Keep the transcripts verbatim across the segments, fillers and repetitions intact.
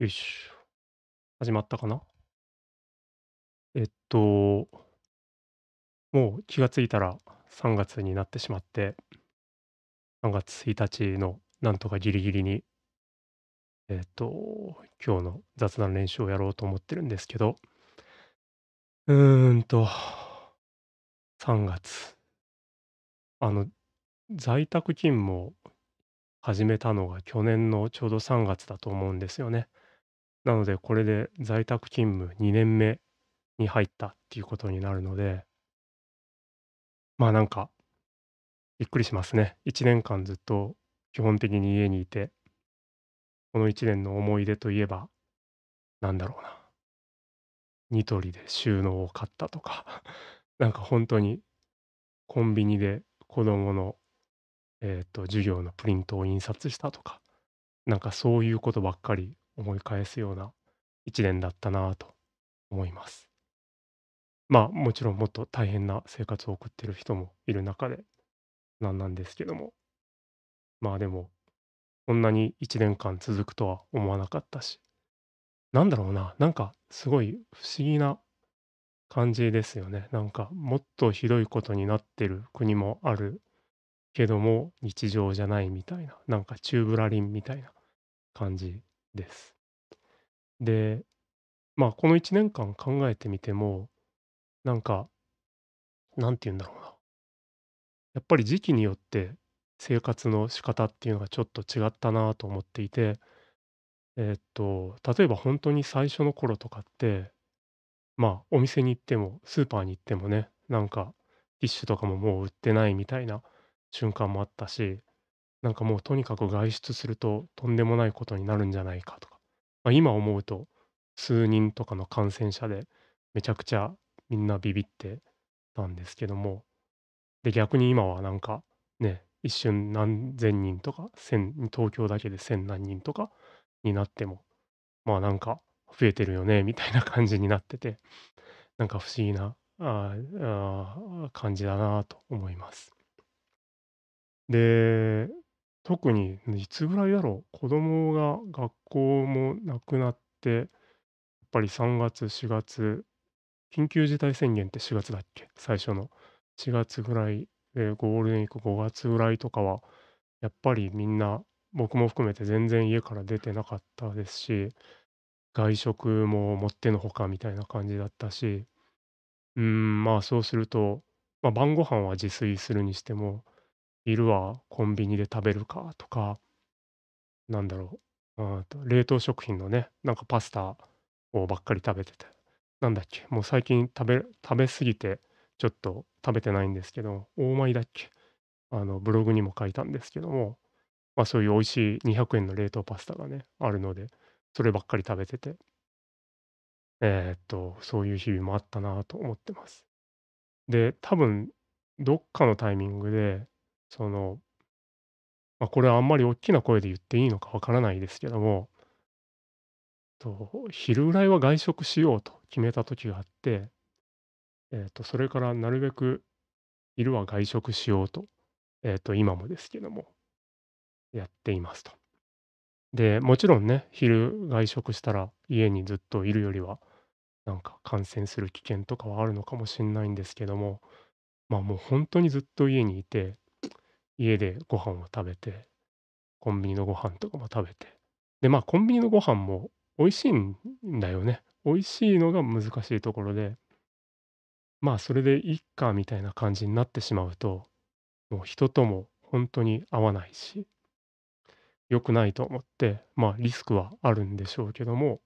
よいしょ。始まったかな。えっと、もう気がついたらさんがつになってしまって、さんがつついたちのなんとかギリギリに、えっと、今日の雑談練習をやろうと思ってるんですけど、うーんと、さんがつ。あの、在宅勤務を始めたのが去年のちょうどさんがつだと思うんですよね。なので、これで在宅勤務にねんめに入ったっていうことになるので、まあなんか、びっくりしますね。いちねんかんずっと基本的に家にいて、このいちねんの思い出といえば、なんだろうな。ニトリで収納を買ったとか、なんか本当にコンビニで子供の、えっと、授業のプリントを印刷したとか、なんかそういうことばっかり思い返すようないちねんだったなぁと思います。まあもちろんもっと大変な生活を送ってる人もいる中でなんなんですけども、まあでもこんなにいちねんかん続くとは思わなかったし、なんだろうな、なんかすごい不思議な感じですよね。なんかもっとひどいことになってる国もあるけども、日常じゃないみたいな、なんか宙ぶらりんみたいな感じです。で、まあこのいちねんかん考えてみても、なんか、なんて言うんだろうな。やっぱり時期によって生活の仕方っていうのがちょっと違ったなと思っていて、えーっと、例えば本当に最初の頃とかって、まあお店に行ってもスーパーに行ってもね、なんかティッシュとかももう売ってないみたいな瞬間もあったし、なんかもうとにかく外出するととんでもないことになるんじゃないかとか、まあ、今思うと数人とかの感染者でめちゃくちゃみんなビビってたんですけども、で逆に今はなんかね、一瞬何千人とか千、東京だけで千何人とかになっても、まあなんか増えてるよねみたいな感じになってて、なんか不思議なあーあー感じだなと思います。で、特にいつぐらいだろう、子供が学校もなくなって、やっぱりさんがつしがつ、緊急事態宣言ってしがつだっけ、最初のしがつぐらいで、ゴールデンウィークごがつぐらいとかはやっぱりみんな、僕も含めて全然家から出てなかったですし、外食ももってのほかみたいな感じだったし、うーん、まあそうすると、まあ、晩ご飯は自炊するにしても、昼はコンビニで食べるかとか、なんだろう、あーと冷凍食品のね、なんかパスタをばっかり食べてて、なんだっけ、もう最近食べ、食べすぎて、ちょっと食べてないんですけど、大米だっけ、あの、ブログにも書いたんですけども、まあそういう美味しいにひゃくえんの冷凍パスタがね、あるので、そればっかり食べてて、えーっと、そういう日々もあったなと思ってます。で、多分、どっかのタイミングで、その、まあ、これはあんまり大きな声で言っていいのかわからないですけども、と昼ぐらいは外食しようと決めた時があって、えーとそれからなるべく昼は外食しようと、えーと今もですけども、やっていますと。で、もちろんね、昼外食したら家にずっといるよりは、なんか感染する危険とかはあるのかもしれないんですけども、まあもう本当にずっと家にいて、家でご飯を食べて、コンビニのご飯とかも食べて。で、まあコンビニのご飯も美味しいんだよね。美味しいのが難しいところで、まあそれでいっかみたいな感じになってしまうと、もう人とも本当に合わないし、良くないと思って、まあリスクはあるんでしょうけども、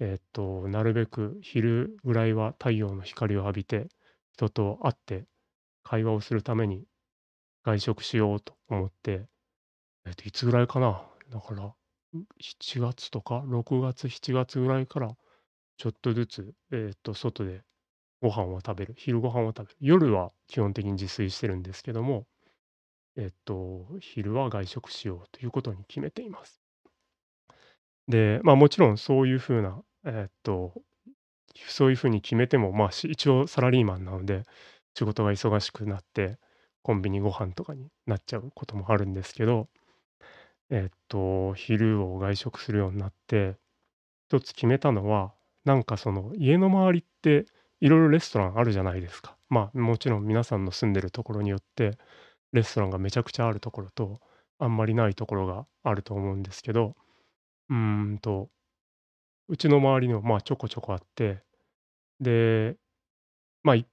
えっと、なるべく昼ぐらいは太陽の光を浴びて、人と会って会話をするために外食しようと思って、えっと、いつぐらいかな。だから、しちがつとか、ろくがつ、しちがつぐらいから、ちょっとずつ、えっと、外でご飯を食べる、昼ご飯を食べる。夜は基本的に自炊してるんですけども、えっと、昼は外食しようということに決めています。で、まあもちろんそういうふうな、えっと、そういうふうに決めても、まあし一応サラリーマンなので、仕事が忙しくなって、コンビニご飯とかになっちゃうこともあるんですけど、えっと、昼を外食するようになって、一つ決めたのは、なんかその家の周りっていろいろレストランあるじゃないですか。まあもちろん皆さんの住んでるところによってレストランがめちゃくちゃあるところとあんまりないところがあると思うんですけど、うーんと、うちの周りにもまあちょこちょこあって、で、まあい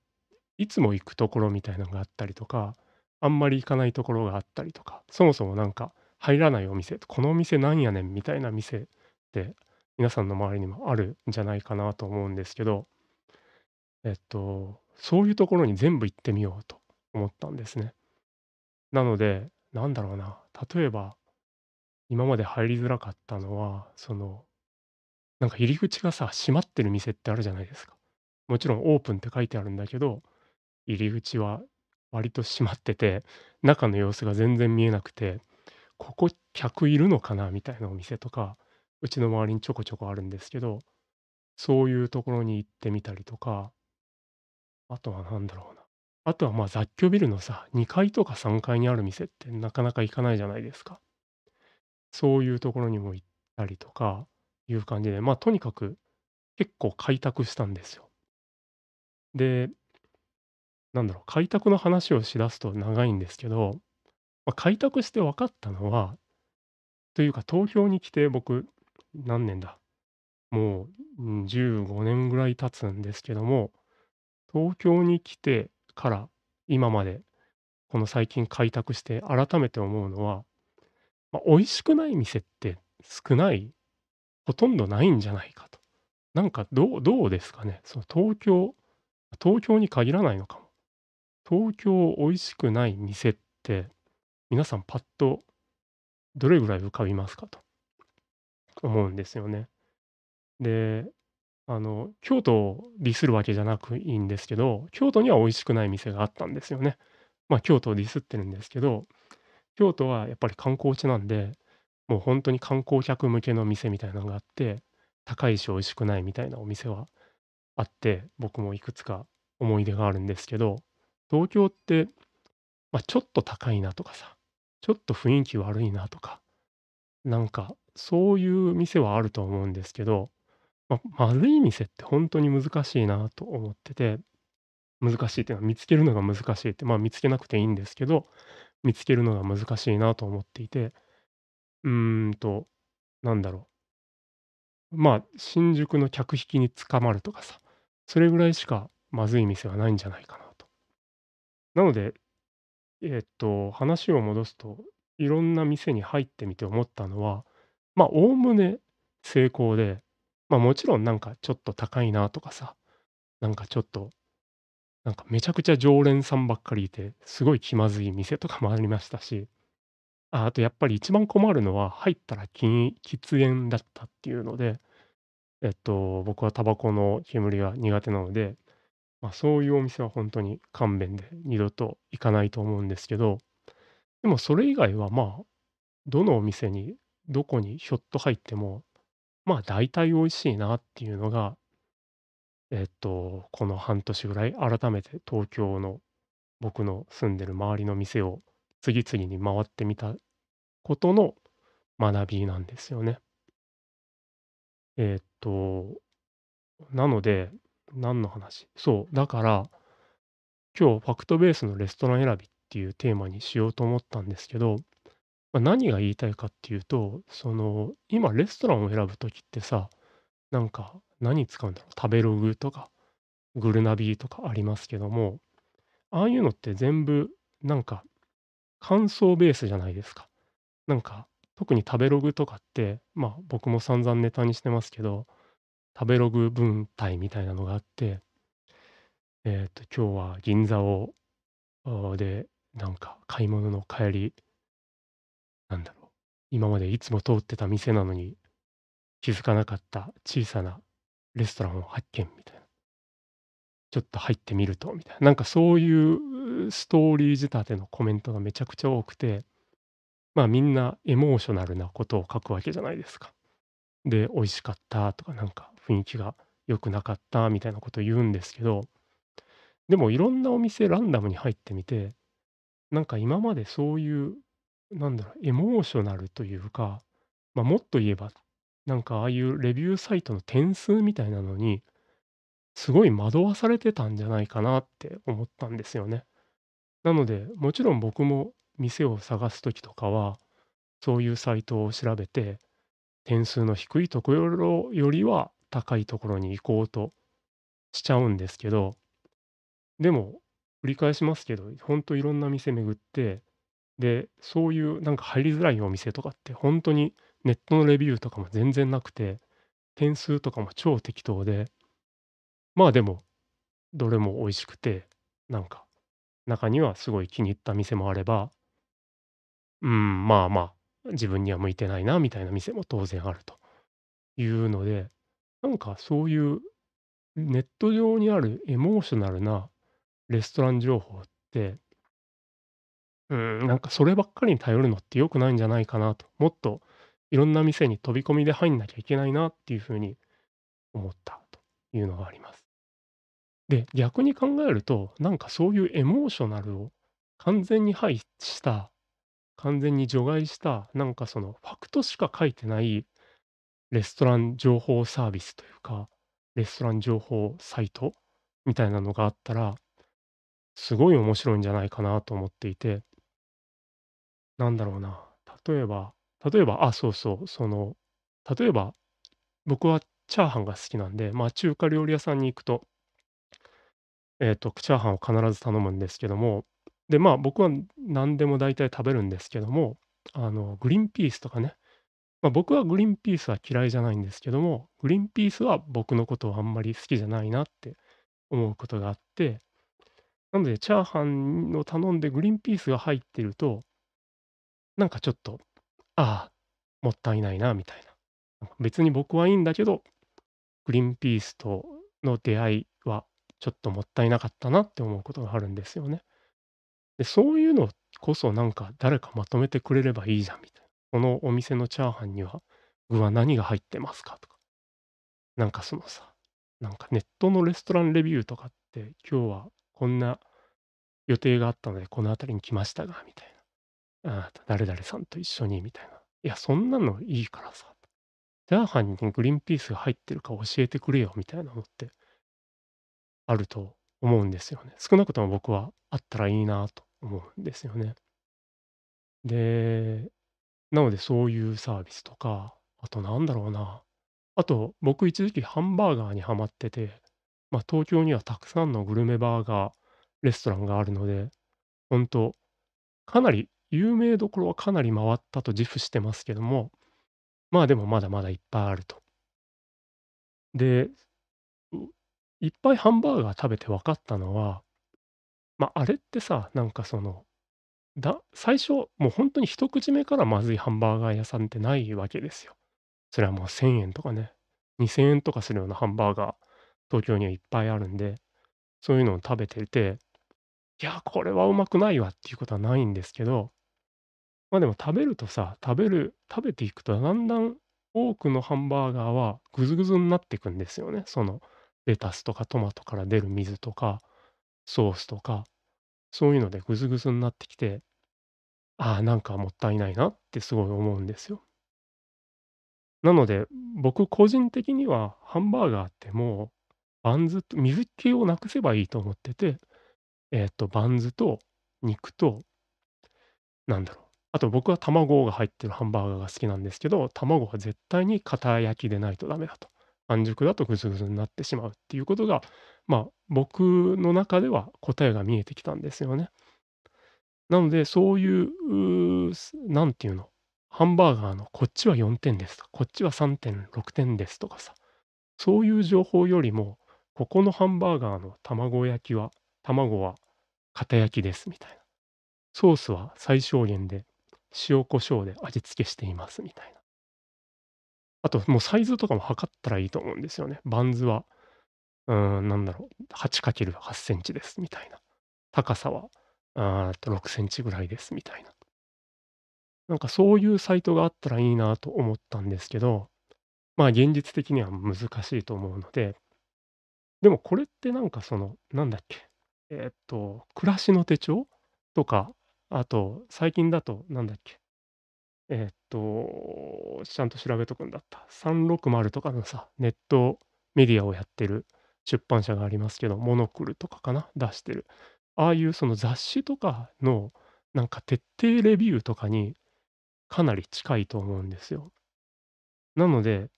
いつも行くところみたいなのがあったりとか、あんまり行かないところがあったりとか、そもそもなんか入らないお店、このお店なんやねんみたいな店って皆さんの周りにもあるんじゃないかなと思うんですけど、えっと、そういうところに全部行ってみようと思ったんですね。なので、なんだろうな、例えば今まで入りづらかったのは、その、なんか入り口がさ、閉まってる店ってあるじゃないですか。もちろんオープンって書いてあるんだけど、入り口は割と閉まってて、中の様子が全然見えなくて、ここ客いるのかなみたいなお店とか、うちの周りにちょこちょこあるんですけど、そういうところに行ってみたりとか、あとはなんだろうな。あとはまあ雑居ビルのさ、にかいとかさんがいにある店ってなかなか行かないじゃないですか。そういうところにも行ったりとかいう感じで、まあとにかく結構開拓したんですよ。で、なんだろう、開拓の話をしだすと長いんですけど、まあ、開拓して分かったのは、というか東京に来て僕、何年だもううんじゅうごねんぐらい経つんですけども、東京に来てから今までこの最近開拓して改めて思うのは、まあ、美味しくない店って少ない、ほとんどないんじゃないかと。なんかどうどうですかね。その東京、東京に限らないのかも。東京美味しくない店って皆さんパッとどれぐらい浮かびますかと思うんですよね。で、あの、京都をディスるわけじゃなくいいんですけど、京都には美味しくない店があったんですよね。まあ京都をディスってるんですけど、京都はやっぱり観光地なんで、もう本当に観光客向けの店みたいなのがあって、高いし美味しくないみたいなお店はあって、僕もいくつか思い出があるんですけど、東京って、まあ、ちょっと高いなとかさ、ちょっと雰囲気悪いなとか、なんかそういう店はあると思うんですけど、まあ、悪い店って本当に難しいなと思ってて、難しいっていうのは見つけるのが難しいって、まあ見つけなくていいんですけど、見つけるのが難しいなと思っていて、うーんと、なんだろう。まあ、新宿の客引きに捕まるとかさ、それぐらいしかまずい店はないんじゃないかなと。なので、えーっと、話を戻すと、いろんな店に入ってみて思ったのは、まあ、おおむね成功で、まあ、もちろんなんかちょっと高いなとかさ、なんかちょっと、なんかめちゃくちゃ常連さんばっかりいて、すごい気まずい店とかもありましたし、ああとやっぱり一番困るのは入ったら禁喫煙だったっていうので、えっと、僕はタバコの煙が苦手なので、まあ、そういうお店は本当に勘弁で二度と行かないと思うんですけど、でもそれ以外はまあ、どのお店に、どこにひょっと入っても、まあ大体美味しいなっていうのが、えっと、この半年ぐらい改めて東京の僕の住んでる周りの店を次々に回ってみたことの学びなんですよね。えーっと、なので、何の話そう、だから、今日、ファクトベースのレストラン選びっていうテーマにしようと思ったんですけど、まあ、何が言いたいかっていうと、その、今、レストランを選ぶときってさ、なんか、何使うんだろう、食べログとか、グルナビとかありますけども、ああいうのって全部、なんか、感想ベースじゃないですか。なんか、特に食べログとかって、まあ僕も散々ネタにしてますけど、食べログ文体みたいなのがあって、えっ、と、今日は銀座を、あーで、なんか買い物の帰り、なんだろう、今までいつも通ってた店なのに気づかなかった小さなレストランを発見みたいな。ちょっと入ってみると、みたいな。なんかそういううストーリー仕立てのコメントがめちゃくちゃ多くて、まあみんなエモーショナルなことを書くわけじゃないですか。で、美味しかったとか、なんか雰囲気が良くなかったみたいなことを言うんですけど、でもいろんなお店ランダムに入ってみて、なんか今までそういうなんだろう、エモーショナルというか、まあ、もっと言えば、なんかああいうレビューサイトの点数みたいなのに、すごい惑わされてたんじゃないかなって思ったんですよね。なので、もちろん僕も店を探すときとかは、そういうサイトを調べて、点数の低いところよりは高いところに行こうとしちゃうんですけど、でも、繰り返しますけど、ほんといろんな店巡って、で、そういうなんか入りづらいお店とかって、本当にネットのレビューとかも全然なくて、点数とかも超適当で、まあでも、どれも美味しくて、なんか、中にはすごい気に入った店もあれば、うん、まあまあ、自分には向いてないな、みたいな店も当然あるというので、なんかそういうネット上にあるエモーショナルなレストラン情報って、うん、なんかそればっかりに頼るのって良くないんじゃないかなと、もっといろんな店に飛び込みで入んなきゃいけないなっていうふうに思ったというのがあります。で、逆に考えると、なんかそういうエモーショナルを完全に排した、完全に除外した、なんかそのファクトしか書いてないレストラン情報サービスというか、レストラン情報サイトみたいなのがあったら、すごい面白いんじゃないかなと思っていて、なんだろうな、例えば、例えば、あ、そうそう、その、例えば、僕はチャーハンが好きなんで、まあ、中華料理屋さんに行くと、えっ、と、チャーハンを必ず頼むんですけども、で、まあ、僕は何でも大体食べるんですけども、あの、グリーンピースとかね、まあ、僕はグリーンピースは嫌いじゃないんですけども、グリーンピースは僕のことをあんまり好きじゃないなって思うことがあって、なので、チャーハンを頼んでグリーンピースが入ってると、なんかちょっと、ああ、もったいないな、みたいな。なんか別に僕はいいんだけど、グリーンピースとの出会いはちょっともったいなかったなって思うことがあるんですよね。で、そういうのこそなんか誰かまとめてくれればいいじゃん、みたいな。このお店のチャーハンには具は何が入ってますかとか。なんかそのさ、なんかネットのレストランレビューとかって、今日はこんな予定があったのでこの辺りに来ましたが、みたいな。ああ、誰々さんと一緒に、みたいな。いや、そんなのいいからさ。チャーハンにグリーンピースが入ってるか教えてくれよ、みたいなのってあると思うんですよね。少なくとも僕はあったらいいなと思うんですよね。で、なのでそういうサービスとか、あとなんだろうな。あと、僕一時期ハンバーガーにハマってて、まあ東京にはたくさんのグルメバーガー、レストランがあるので、本当かなり、有名どころはかなり回ったと自負してますけども、まあでもまだまだいっぱいあると。で、ういっぱいハンバーガー食べて分かったのは、まああれってさ、なんかその、だ最初、もう本当に一口目からまずいハンバーガー屋さんってないわけですよ。それはもうせんえんとかね、にせんえんとかするようなハンバーガー、東京にはいっぱいあるんで、そういうのを食べてて、いや、これはうまくないわっていうことはないんですけど、まあでも食べるとさ、食べる、食べていくとだんだん多くのハンバーガーはグズグズになっていくんですよね。そのレタスとかトマトから出る水とかソースとか、そういうのでグズグズになってきて、ああ、なんかもったいないなってすごい思うんですよ。なので、僕個人的にはハンバーガーってもうバンズと水気をなくせばいいと思ってて、えっと、バンズと肉と、なんだろう。あと僕は卵が入ってるハンバーガーが好きなんですけど、卵は絶対に片焼きでないとダメだと。半熟だとグズグズになってしまうっていうことが、まあ僕の中では答えが見えてきたんですよね。なので、そういう、うーすなんていうの、ハンバーガーのこっちはよんてんですとか、こっちはさんてんろくてんですとかさ、そういう情報よりも、ここのハンバーガーの卵焼きは、卵は片焼きですみたいな。ソースは最小限で、塩コショウで味付けしていますみたいな。あと、もうサイズとかも測ったらいいと思うんですよね。バンズは、うーん、なんだろう、はちかけるはちセンチですみたいな。高さは、あーっとろくセンチぐらいですみたいな。なんかそういうサイトがあったらいいなと思ったんですけど、まあ現実的には難しいと思うので、でもこれってなんかその、なんだっけ、えーっと、暮らしの手帳とか、あと最近だとなんだっけ、えーっと、ちゃんと調べとくんだった。さんろくまるとかのさ、ネットメディアをやってる出版社がありますけど、モノクルとかかな、出してる。ああいうその雑誌とかの、なんか徹底レビューとかにかなり近いと思うんですよ。なので、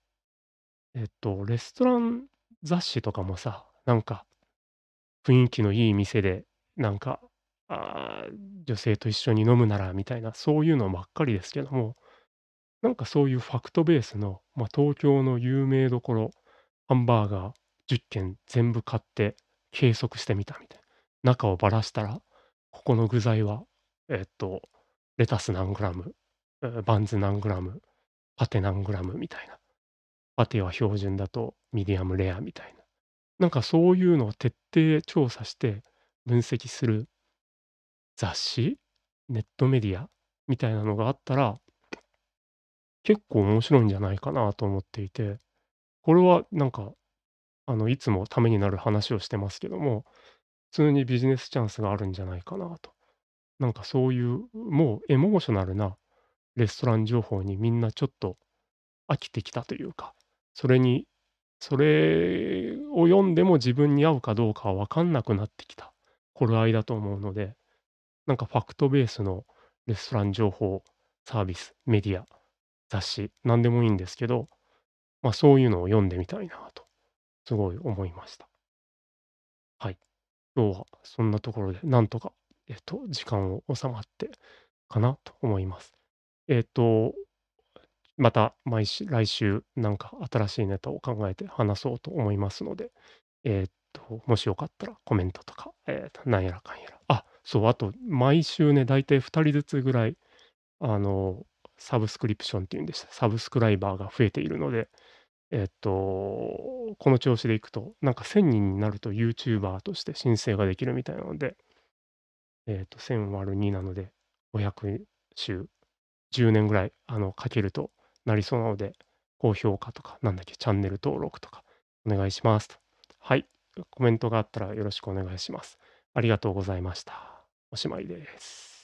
えっと、レストラン雑誌とかもさ、なんか雰囲気のいい店で、なんか、あー女性と一緒に飲むならみたいな、そういうのばっかりですけども、なんかそういうファクトベースの、まあ、東京の有名どころ、ハンバーガーじゅっけん全部買って計測してみたみたいな。中をばらしたら、ここの具材は、えっと、レタス何グラム、えーバンズ何グラム、パテ何グラムみたいな。パテは標準だとミディアムレアみたいな。なんかそういうのを徹底調査して分析する雑誌、ネットメディアみたいなのがあったら、結構面白いんじゃないかなと思っていて、これはなんか、あの、いつもためになる話をしてますけども、普通にビジネスチャンスがあるんじゃないかなと。なんかそういう、もうエモーショナルなレストラン情報にみんなちょっと飽きてきたというか、それに、それを読んでも自分に合うかどうかは分かんなくなってきた頃合いだと思うので、なんかファクトベースのレストラン情報、サービス、メディア、雑誌、何でもいいんですけど、まあそういうのを読んでみたいなと、すごい思いました。はい。今日はそんなところで、なんとか、えっと、時間を収まってかなと思います。えっと、また毎週、来週、なんか新しいネタを考えて話そうと思いますので、えっと、もしよかったらコメントとか、えっと、なんやらかんやら。あ、そう、あと、毎週ね、だいたいふたりずつぐらい、あの、サブスクリプションっていうんでした。サブスクライバーが増えているので、えっと、この調子でいくと、なんかせんにんになると YouTuber として申請ができるみたいなので、えっと、せん割るになので、ごひゃく週、じゅうねんぐらい、あの、かけるとなりそうなので、高評価とか、なんだっけ、チャンネル登録とか、お願いしますと。はい。コメントがあったらよろしくお願いします。ありがとうございました。おしまいです。